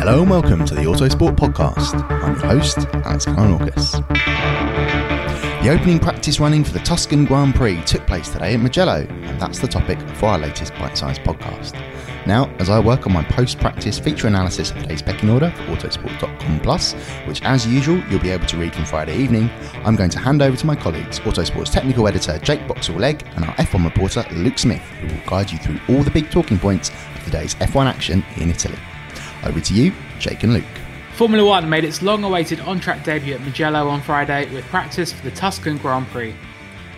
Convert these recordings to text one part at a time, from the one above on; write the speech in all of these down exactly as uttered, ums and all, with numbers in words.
Hello and welcome to the Autosport Podcast. I'm your host, Alex Kalanorkas. The opening practice running for the Tuscan Grand Prix took place today at Mugello, and that's the topic for our latest bite-sized podcast. Now, as I work on my post-practice feature analysis of today's pecking order for Autosport dot com plus, which as usual you'll be able to read from Friday evening, I'm going to hand over to my colleagues, Autosport's technical editor Jake Boxall-Legg and our F one reporter Luke Smith, who will guide you through all the big talking points of today's F one action in Italy. Over to you, Jake and Luke. Formula One made its long-awaited on-track debut at Mugello on Friday with practice for the Tuscan Grand Prix.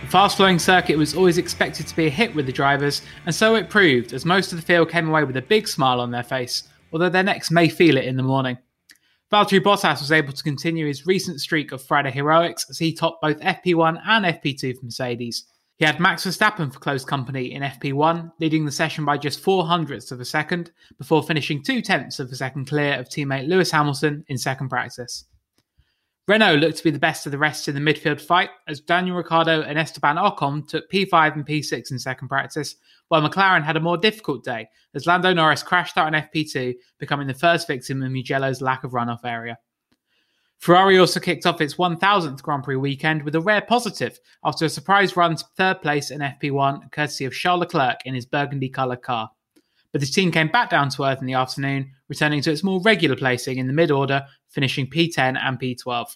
The fast-flowing circuit was always expected to be a hit with the drivers, and so it proved, as most of the field came away with a big smile on their face, although their necks may feel it in the morning. Valtteri Bottas was able to continue his recent streak of Friday heroics as he topped both F P one and F P two for Mercedes. He had Max Verstappen for close company in F P one, leading the session by just four hundredths of a second, before finishing two-tenths of a second clear of teammate Lewis Hamilton in second practice. Renault looked to be the best of the rest in the midfield fight, as Daniel Ricciardo and Esteban Ocon took P five and P six in second practice, while McLaren had a more difficult day, as Lando Norris crashed out in F P two, becoming the first victim of Mugello's lack of runoff area. Ferrari also kicked off its one thousandth Grand Prix weekend with a rare positive after a surprise run to third place in F P one, courtesy of Charles Leclerc in his burgundy-coloured car. But the team came back down to earth in the afternoon, returning to its more regular placing in the mid-order, finishing P ten and P twelve.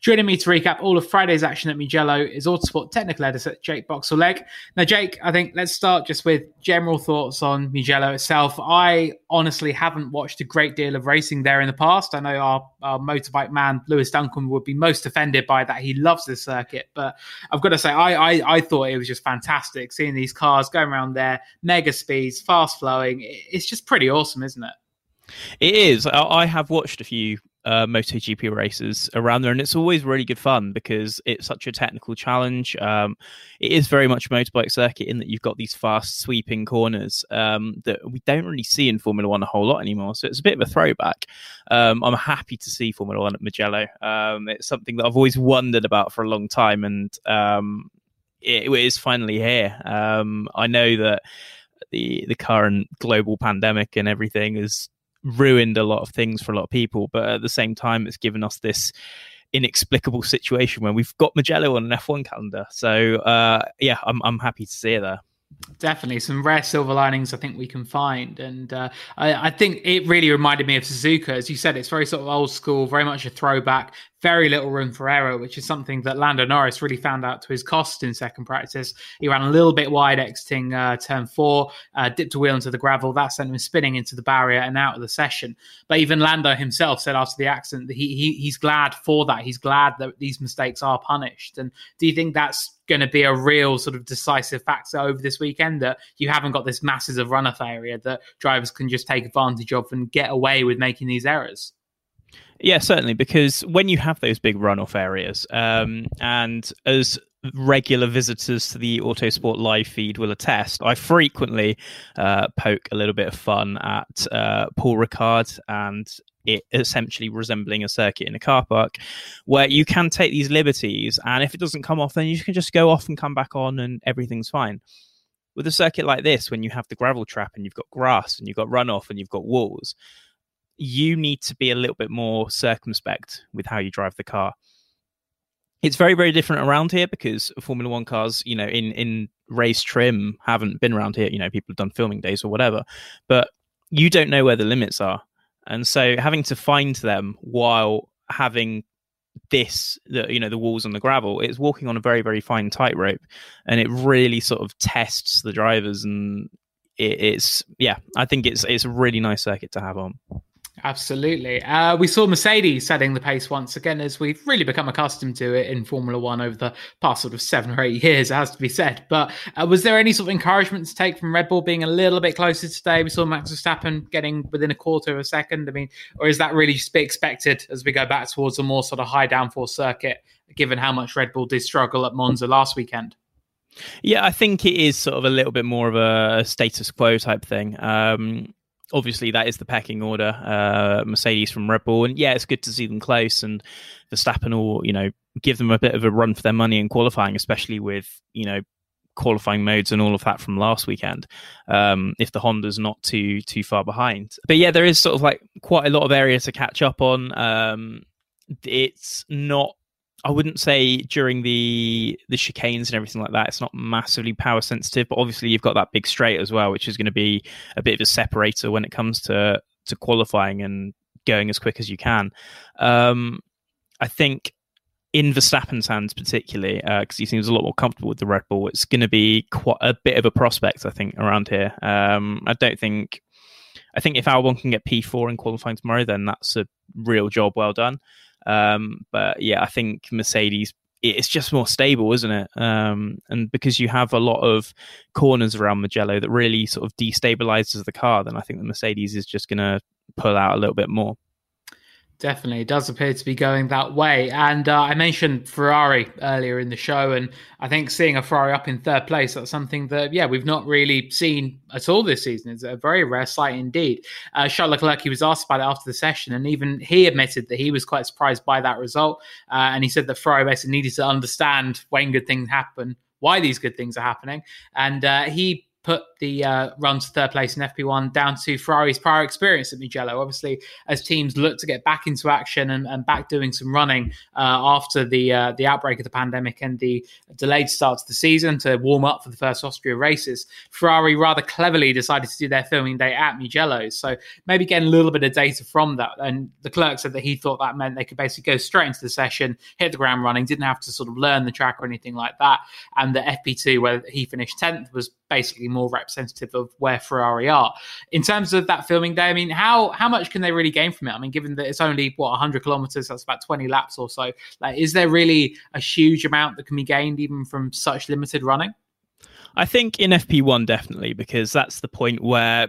Joining me to recap all of Friday's action at Mugello is Autosport technical editor Jake Boxall-Legg. Now, Jake, I think let's start just with general thoughts on Mugello itself. I honestly haven't watched a great deal of racing there in the past. I know our, our motorbike man, Lewis Duncan, would be most offended by that. He loves this circuit. But I've got to say, I, I, I thought it was just fantastic seeing these cars going around there, mega speeds, fast flowing. It's just pretty awesome, isn't it? It is. I have watched a few Uh, MotoGP races around there, and it's always really good fun because it's such a technical challenge. Um, it is very much a motorbike circuit in that you've got these fast sweeping corners um, that we don't really see in Formula One a whole lot anymore, so it's a bit of a throwback. Um, I'm happy to see Formula One at Mugello. Um, it's something that I've always wondered about for a long time, and um, it, it is finally here. Um, I know that the, the current global pandemic and everything is ruined a lot of things for a lot of people, but at the same time it's given us this inexplicable situation where we've got Mugello on an F one calendar, so uh yeah I'm I'm happy to see it there. Definitely some rare silver linings I think we can find, and uh, I, I think it really reminded me of Suzuka. As you said, it's very sort of old school, very much a throwback, very little room for error, which is something that Lando Norris really found out to his cost in second practice. He ran a little bit wide exiting uh, turn four, uh, dipped a wheel into the gravel. That sent him spinning into the barrier and out of the session. But even Lando himself said after the accident that he, he he's glad for that. He's glad that these mistakes are punished. And do you think that's going to be a real sort of decisive factor over this weekend, that you haven't got this masses of run-off area that drivers can just take advantage of and get away with making these errors? Yeah, certainly, because when you have those big runoff areas, um, and as regular visitors to the Autosport live feed will attest, I frequently uh, poke a little bit of fun at uh, Paul Ricard and it essentially resembling a circuit in a car park, where you can take these liberties, and if it doesn't come off, then you can just go off and come back on and everything's fine. With a circuit like this, when you have the gravel trap and you've got grass and you've got runoff and you've got walls, you need to be a little bit more circumspect with how you drive the car. It's very, very different around here because Formula One cars, you know, in, in race trim haven't been around here. You know, people have done filming days or whatever, but you don't know where the limits are. And so having to find them while having this, the, you know, the walls on the gravel, it's walking on a very, very fine tightrope, and it really sort of tests the drivers. And it, it's, yeah, I think it's, it's a really nice circuit to have on. Absolutely. Uh, we saw Mercedes setting the pace once again, as we've really become accustomed to it in Formula One over the past sort of seven or eight years, it has to be said. But uh, was there any sort of encouragement to take from Red Bull being a little bit closer today? We saw Max Verstappen getting within a quarter of a second. I mean, or is that really just to be expected as we go back towards a more sort of high downforce circuit, given how much Red Bull did struggle at Monza last weekend? Yeah, I think it is sort of a little bit more of a status quo type thing. Um, Obviously, that is the pecking order, uh, Mercedes from Red Bull. And yeah, it's good to see them close, and Verstappen will, you know, give them a bit of a run for their money in qualifying, especially with, you know, qualifying modes and all of that from last weekend, um, if the Honda's not too too far behind. But yeah, there is sort of like quite a lot of area to catch up on. Um, it's not, I wouldn't say during the the chicanes and everything like that, it's not massively power sensitive, but obviously you've got that big straight as well, which is going to be a bit of a separator when it comes to, to qualifying and going as quick as you can. Um, I think in Verstappen's hands particularly, because uh, he seems a lot more comfortable with the Red Bull, it's going to be quite a bit of a prospect, I think, around here. Um, I don't think... I think if Albon can get P four in qualifying tomorrow, then that's a real job well done. Um, but yeah, I think Mercedes, it's just more stable, isn't it? Um, and because you have a lot of corners around Mugello that really sort of destabilizes the car, then I think the Mercedes is just going to pull out a little bit more. Definitely. It does appear to be going that way. And uh, I mentioned Ferrari earlier in the show, and I think seeing a Ferrari up in third place, that's something that, yeah, we've not really seen at all this season. It's a very rare sight indeed. Uh, Charles Leclerc, he was asked about it after the session, and even he admitted that he was quite surprised by that result. Uh, and he said that Ferrari basically needed to understand when good things happen, why these good things are happening. And uh, he put the uh, run to third place in F P one down to Ferrari's prior experience at Mugello. Obviously, as teams look to get back into action and, and back doing some running uh, after the uh, the outbreak of the pandemic and the delayed start to the season to warm up for the first Austria races, Ferrari rather cleverly decided to do their filming day at Mugello. So maybe getting a little bit of data from that. And the clerk said that he thought that meant they could basically go straight into the session, hit the ground running, didn't have to sort of learn the track or anything like that. And the F P two, where he finished tenth, was basically more more representative of where Ferrari are. In terms of that filming day, I mean, how how much can they really gain from it? I mean, given that it's only, what, one hundred kilometers, that's about twenty laps or so. Like, is there really a huge amount that can be gained even from such limited running? I think in F P one, definitely, because that's the point where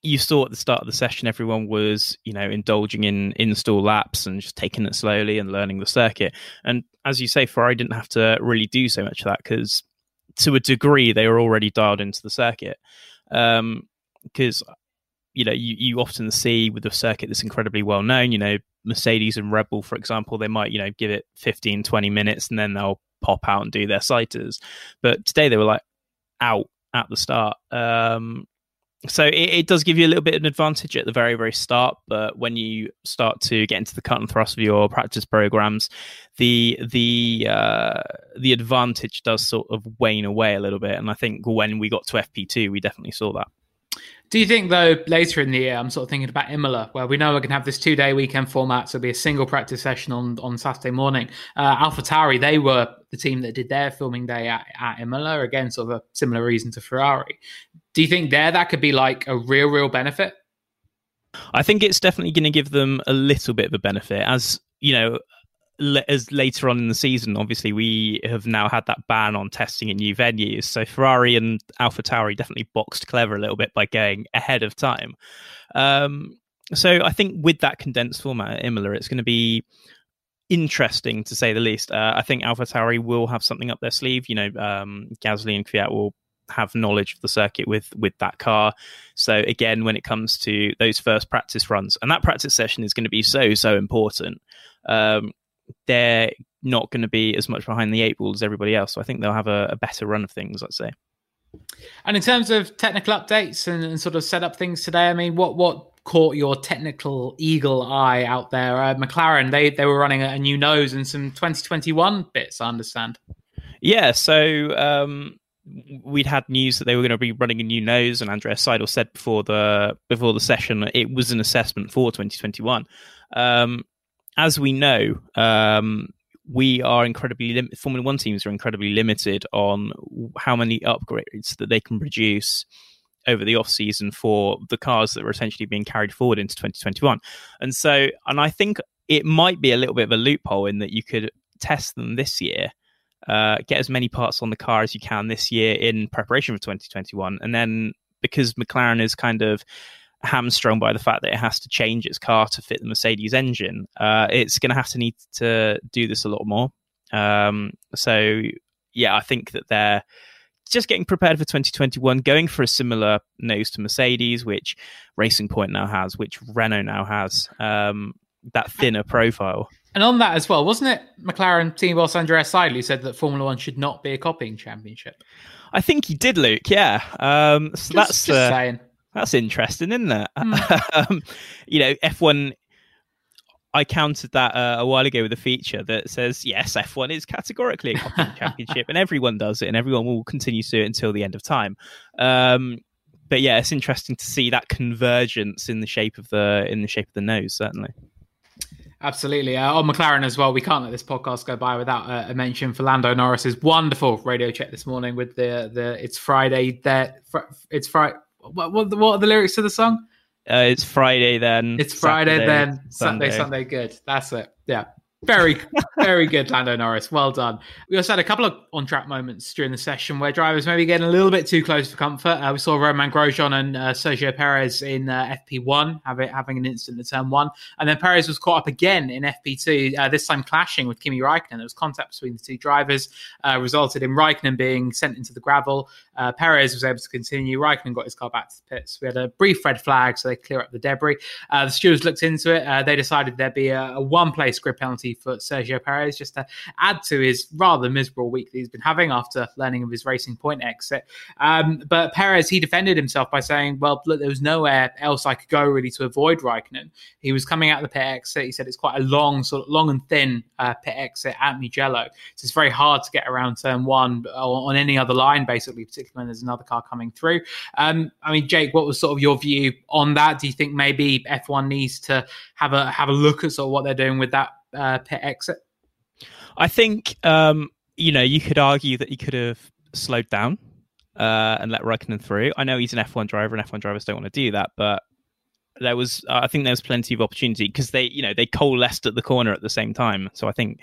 you saw at the start of the session, everyone was, you know, indulging in install laps and just taking it slowly and learning the circuit. And as you say, Ferrari didn't have to really do so much of that because to a degree, they were already dialed into the circuit. Um, because, you know, you, you often see with a circuit that's incredibly well known, you know, Mercedes and Red Bull, for example, they might, you know, give it fifteen, twenty minutes and then they'll pop out and do their sighters. But today they were like out at the start. Um, so it, it does give you a little bit of an advantage at the very, very start. But when you start to get into the cut and thrust of your practice programs, the the uh, the advantage does sort of wane away a little bit. And I think when we got to F P two, we definitely saw that. Do you think, though, later in the year, I'm sort of thinking about Imola, where we know we're going to have this two-day weekend format, so it'll be a single practice session on, on Saturday morning. Uh, Alpha Tauri, they were the team that did their filming day at, at Imola, again, sort of a similar reason to Ferrari. Do you think there that could be like a real, real benefit? I think it's definitely going to give them a little bit of a benefit. As, you know, as later on in the season, obviously we have now had that ban on testing in new venues, so Ferrari and AlphaTauri definitely boxed clever a little bit by going ahead of time. Um, so I think with that condensed format at Imola, it's going to be interesting to say the least. Uh, I think AlphaTauri will have something up their sleeve. You know, um, Gasly and Kvyat will have knowledge of the circuit with with that car. So again, when it comes to those first practice runs, and that practice session is going to be so so important. Um, they're not going to be as much behind the eight ball as everybody else. So I think they'll have a, a better run of things, I'd say. And in terms of technical updates and, and sort of set up things today, I mean, what, what caught your technical eagle eye out there? Uh, McLaren, they, they were running a new nose and some twenty twenty-one bits, I understand. Yeah. So, um, we'd had news that they were going to be running a new nose, and Andreas Seidel said before the, before the session, it was an assessment for twenty twenty-one. Um, As we know, um, we are incredibly lim- Formula One teams are incredibly limited on how many upgrades that they can produce over the off season for the cars that are essentially being carried forward into twenty twenty-one. And so, and I think it might be a little bit of a loophole in that you could test them this year, uh, get as many parts on the car as you can this year in preparation for twenty twenty-one, and then because McLaren is kind of hamstrung by the fact that it has to change its car to fit the Mercedes engine, uh it's going to have to need to do this a lot more. Um so yeah, I think that they're just getting prepared for twenty twenty-one, going for a similar nose to Mercedes, which Racing Point now has, which Renault now has, um that thinner profile. And on that as well, wasn't it McLaren team boss Andreas Seidel who said that Formula One should not be a copying championship? I think he did, Luke. Yeah. Um so just, that's just uh, saying. That's interesting, isn't it? Mm. um, you know, F one, I counted that uh, a while ago with a feature that says, yes, F one is categorically a copying championship, and everyone does it, and everyone will continue to do it until the end of time. Um, but yeah, it's interesting to see that convergence in the shape of the in the shape of the nose, certainly. Absolutely. Uh, on McLaren as well, we can't let this podcast go by without uh, a mention for Lando Norris's wonderful radio check this morning with the the It's Friday there. Fr- it's Friday. What, what, what are the lyrics to the song? Uh, it's Friday then. It's Friday Saturday, then. Sunday, Sunday, Sunday. Good. That's it. Yeah. Very, very good, Lando Norris. Well done. We also had a couple of on-track moments during the session where drivers maybe getting a little bit too close for comfort. Uh, we saw Romain Grosjean and uh, Sergio Perez in uh, F P one have it, having an incident in turn one. And then Perez was caught up again in F P two, uh, this time clashing with Kimi Räikkönen. There was contact between the two drivers, uh, resulted in Räikkönen being sent into the gravel. Uh, Perez was able to continue. Räikkönen got his car back to the pits. We had a brief red flag, so they clear up the debris. Uh, the stewards looked into it. Uh, they decided there'd be a, a one-place grid penalty for Sergio Perez, just to add to his rather miserable week that he's been having after learning of his Racing Point exit. Um, but Perez, he defended himself by saying, well, look, there was nowhere else I could go really to avoid Raikkonen. He was coming out of the pit exit. He said it's quite a long, sort of long and thin uh, pit exit at Mugello. So it's very hard to get around turn one or on any other line, basically, particularly when there's another car coming through. Um, I mean, Jake, what was sort of your view on that? Do you think maybe F one needs to have a have a look at sort of what they're doing with that Uh, pit exit? I think um, you know, you could argue that he could have slowed down uh, and let Raikkonen through. I know he's an F one driver, and F one drivers don't want to do that, but there was, uh, I think, there was plenty of opportunity because they, you know, they coalesced at the corner at the same time. So I think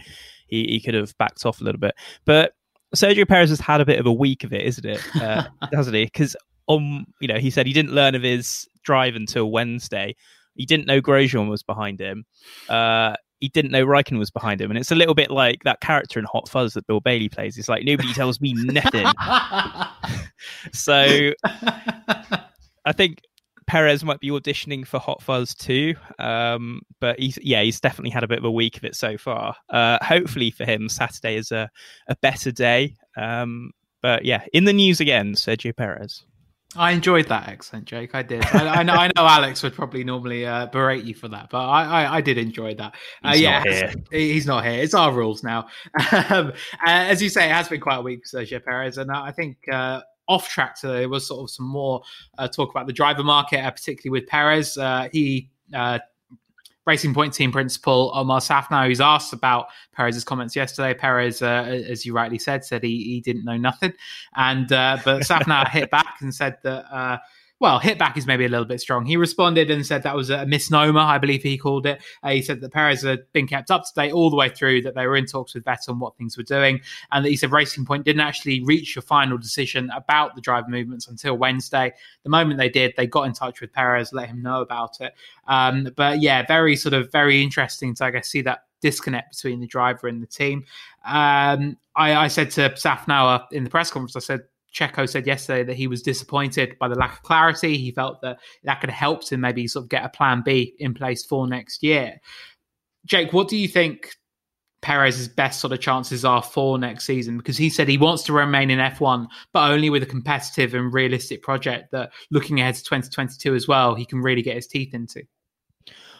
he, he could have backed off a little bit. But Sergio Perez has had a bit of a week of it, isn't it? Uh, hasn't he? Because on, you know, he said he didn't learn of his drive until Wednesday. He didn't know Grosjean was behind him. Uh, He didn't know Raikkonen was behind him. And it's a little bit like that character in Hot Fuzz that Bill Bailey plays. It's like, nobody tells me nothing. So I think Perez might be auditioning for Hot Fuzz too. Um, but he's, yeah, he's definitely had a bit of a week of it so far. Uh, hopefully for him, Saturday is a, a better day. Um, but yeah, in the news again, Sergio Perez. I enjoyed that accent, Jake. I did. I, I know. I know Alex would probably normally uh, berate you for that, but I, I, I did enjoy that. Uh, he's yeah, not here. He's not here. It's our rules now. Um, uh, as you say, it has been quite a week for Sergio Perez, and I think uh, off track today, there was sort of some more uh, talk about the driver market, uh, particularly with Perez. Uh, he uh, Racing Point team principal Omar Safnow, who's asked about Perez's comments yesterday. Perez, uh, as you rightly said, said he, he didn't know nothing. And uh, but Safnow hit back and said that, uh, well, hit back is maybe a little bit strong. He responded and said that was a misnomer, I believe he called it. Uh, he said that Perez had been kept up to date all the way through, that they were in talks with Vettel on what things were doing, and that he said Racing Point didn't actually reach a final decision about the driver movements until Wednesday. The moment they did, they got in touch with Perez, let him know about it. Um, but yeah, very sort of very interesting to, I guess, see that disconnect between the driver and the team. Um, I, I said to Safnower in the press conference, I said, Checo said yesterday that he was disappointed by the lack of clarity. He felt that that could have helped him maybe sort of get a plan B in place for next year. Jake, what do you think Perez's best sort of chances are for next season? Because he said he wants to remain in F one, but only with a competitive and realistic project that, looking ahead to twenty twenty-two as well, he can really get his teeth into.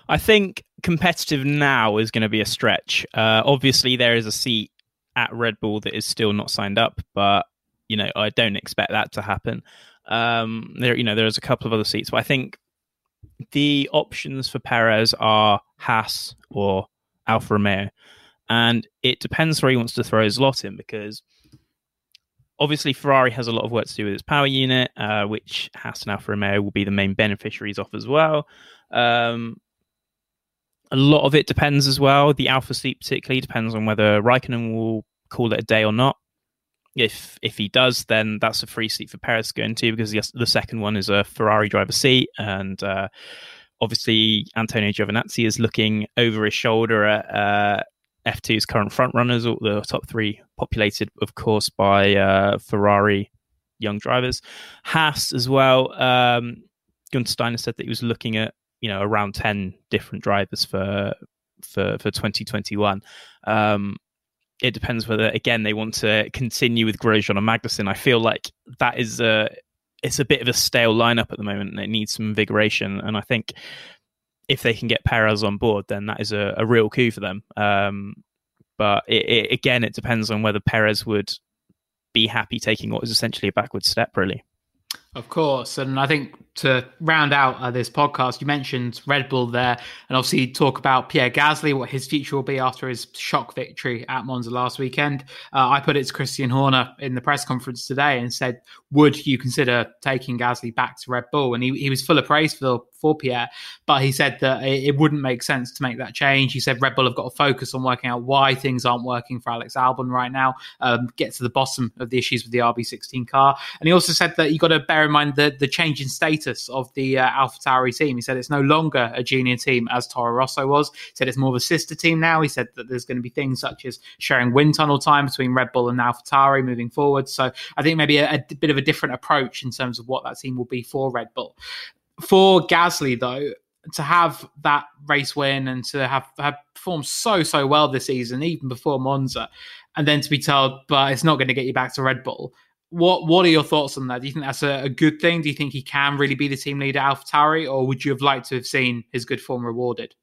I think competitive now is going to be a stretch. Uh, obviously, there is a seat at Red Bull that is still not signed up, but you know, I don't expect that to happen. Um, there, you know, there's a couple of other seats, but I think the options for Perez are Haas or Alfa Romeo, and it depends where he wants to throw his lot in, because obviously Ferrari has a lot of work to do with its power unit, uh, which Haas and Alfa Romeo will be the main beneficiaries of as well. Um, a lot of it depends as well. The Alfa seat particularly depends on whether Raikkonen will call it a day or not. If if he does, then that's a free seat for Perez to go into, because the, the second one is a Ferrari driver seat. And uh, obviously, Antonio Giovinazzi is looking over his shoulder at uh, F two's current frontrunners, or the top three, populated, of course, by uh, Ferrari young drivers. Haas as well. Um, Gunther Steiner said that he was looking at, you know, around ten different drivers for for, for twenty twenty-one. Um It depends whether, again, they want to continue with Grosjean and Magnussen. I feel like that is a, it's a bit of a stale lineup at the moment, and it needs some invigoration. And I think if they can get Perez on board, then that is a, a real coup for them. Um, but it, it, again, it depends on whether Perez would be happy taking what is essentially a backward step, really. Of course. And I think to round out uh, this podcast, you mentioned Red Bull there, and obviously talk about Pierre Gasly, what his future will be after his shock victory at Monza last weekend. Uh, I put it to Christian Horner in the press conference today and said, would you consider taking Gasly back to Red Bull? And he, he was full of praise for, for Pierre, but he said that it, it wouldn't make sense to make that change. He said Red Bull have got to focus on working out why things aren't working for Alex Albon right now, um, get to the bottom of the issues with the R B sixteen car. And he also said that you've got to bear in mind the, the change in status of the uh, Alpha Tauri team. He said it's no longer a junior team as Toro Rosso was. He said it's more of a sister team now. He said that there's going to be things such as sharing wind tunnel time between Red Bull and Alpha Tauri moving forward. So I think maybe a, a bit of a different approach in terms of what that team will be for Red Bull. For Gasly, though, to have that race win and to have, have performed so, so well this season, even before Monza, and then to be told, but it's not going to get you back to Red Bull. What what are your thoughts on that? Do you think that's a, a good thing? Do you think he can really be the team leader at AlphaTauri, or would you have liked to have seen his good form rewarded?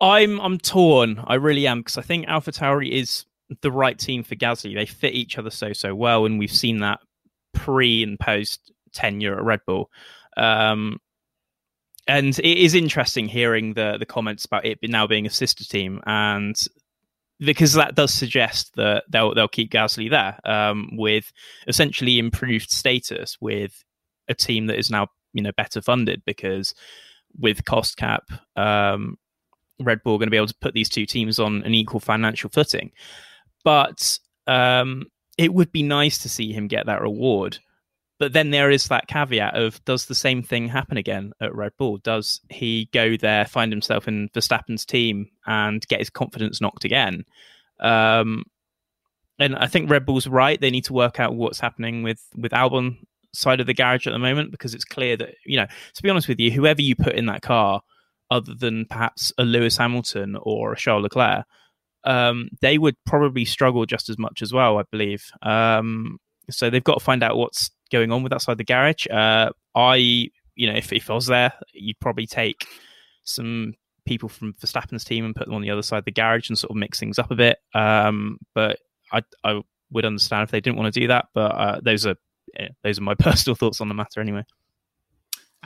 I'm I'm torn. I really am, because I think AlphaTauri is the right team for Gasly. They fit each other so, so well, and we've seen that pre and post tenure at Red Bull. Um, and it is interesting hearing the the comments about it now being a sister team, and because that does suggest that they'll they'll keep Gasly there, um, with essentially improved status, with a team that is now, you know, better funded, because with cost cap, um, Red Bull are going to be able to put these two teams on an equal financial footing. But um, it would be nice to see him get that reward. But then there is that caveat of, does the same thing happen again at Red Bull? Does he go there, find himself in Verstappen's team, and get his confidence knocked again? Um, and I think Red Bull's right. They need to work out what's happening with, with Albon side of the garage at the moment, because it's clear that, you know, to be honest with you, whoever you put in that car, other than perhaps a Lewis Hamilton or a Charles Leclerc, um, they would probably struggle just as much as well, I believe. Um, so they've got to find out what's going on with that side of the garage. Uh, I, you know, if, if I was there, you'd probably take some people from Verstappen's team and put them on the other side of the garage and sort of mix things up a bit. Um, but I, I would understand if they didn't want to do that. But uh, those are yeah, those are my personal thoughts on the matter anyway.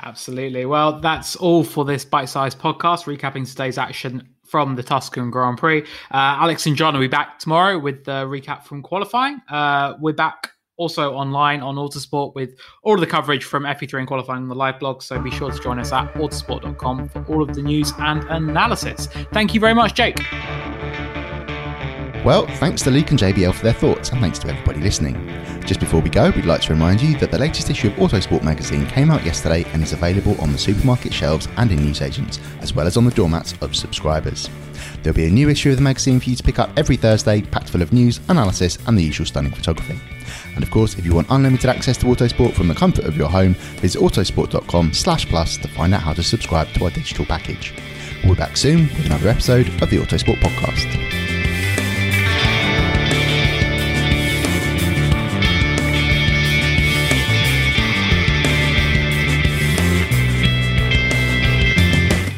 Absolutely. Well, that's all for this bite-sized podcast, recapping today's action from the Tuscan Grand Prix. Uh, Alex and John will be back tomorrow with the recap from qualifying. Uh, we're back also online on Autosport with all of the coverage from F E three and qualifying on the live blog. So be sure to join us at Autosport dot com for all of the news and analysis. Thank you very much, Jake. Well, thanks to Luke and J B L for their thoughts, and thanks to everybody listening. Just before we go, we'd like to remind you that the latest issue of Autosport magazine came out yesterday and is available on the supermarket shelves and in newsagents, as well as on the doormats of subscribers. There'll be a new issue of the magazine for you to pick up every Thursday, packed full of news, analysis, and the usual stunning photography. And of course, if you want unlimited access to Autosport from the comfort of your home, visit autosport dot com slash plus to find out how to subscribe to our digital package. We'll be back soon with another episode of the Autosport Podcast.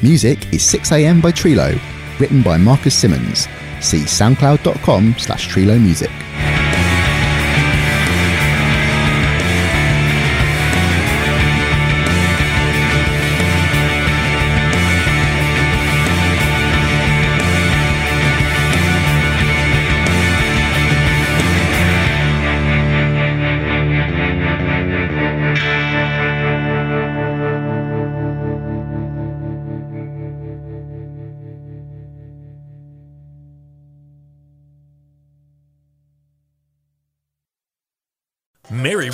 Music is six a m by Trilo, written by Marcus Simmons. See soundcloud dot com slash Trilo Music. Mary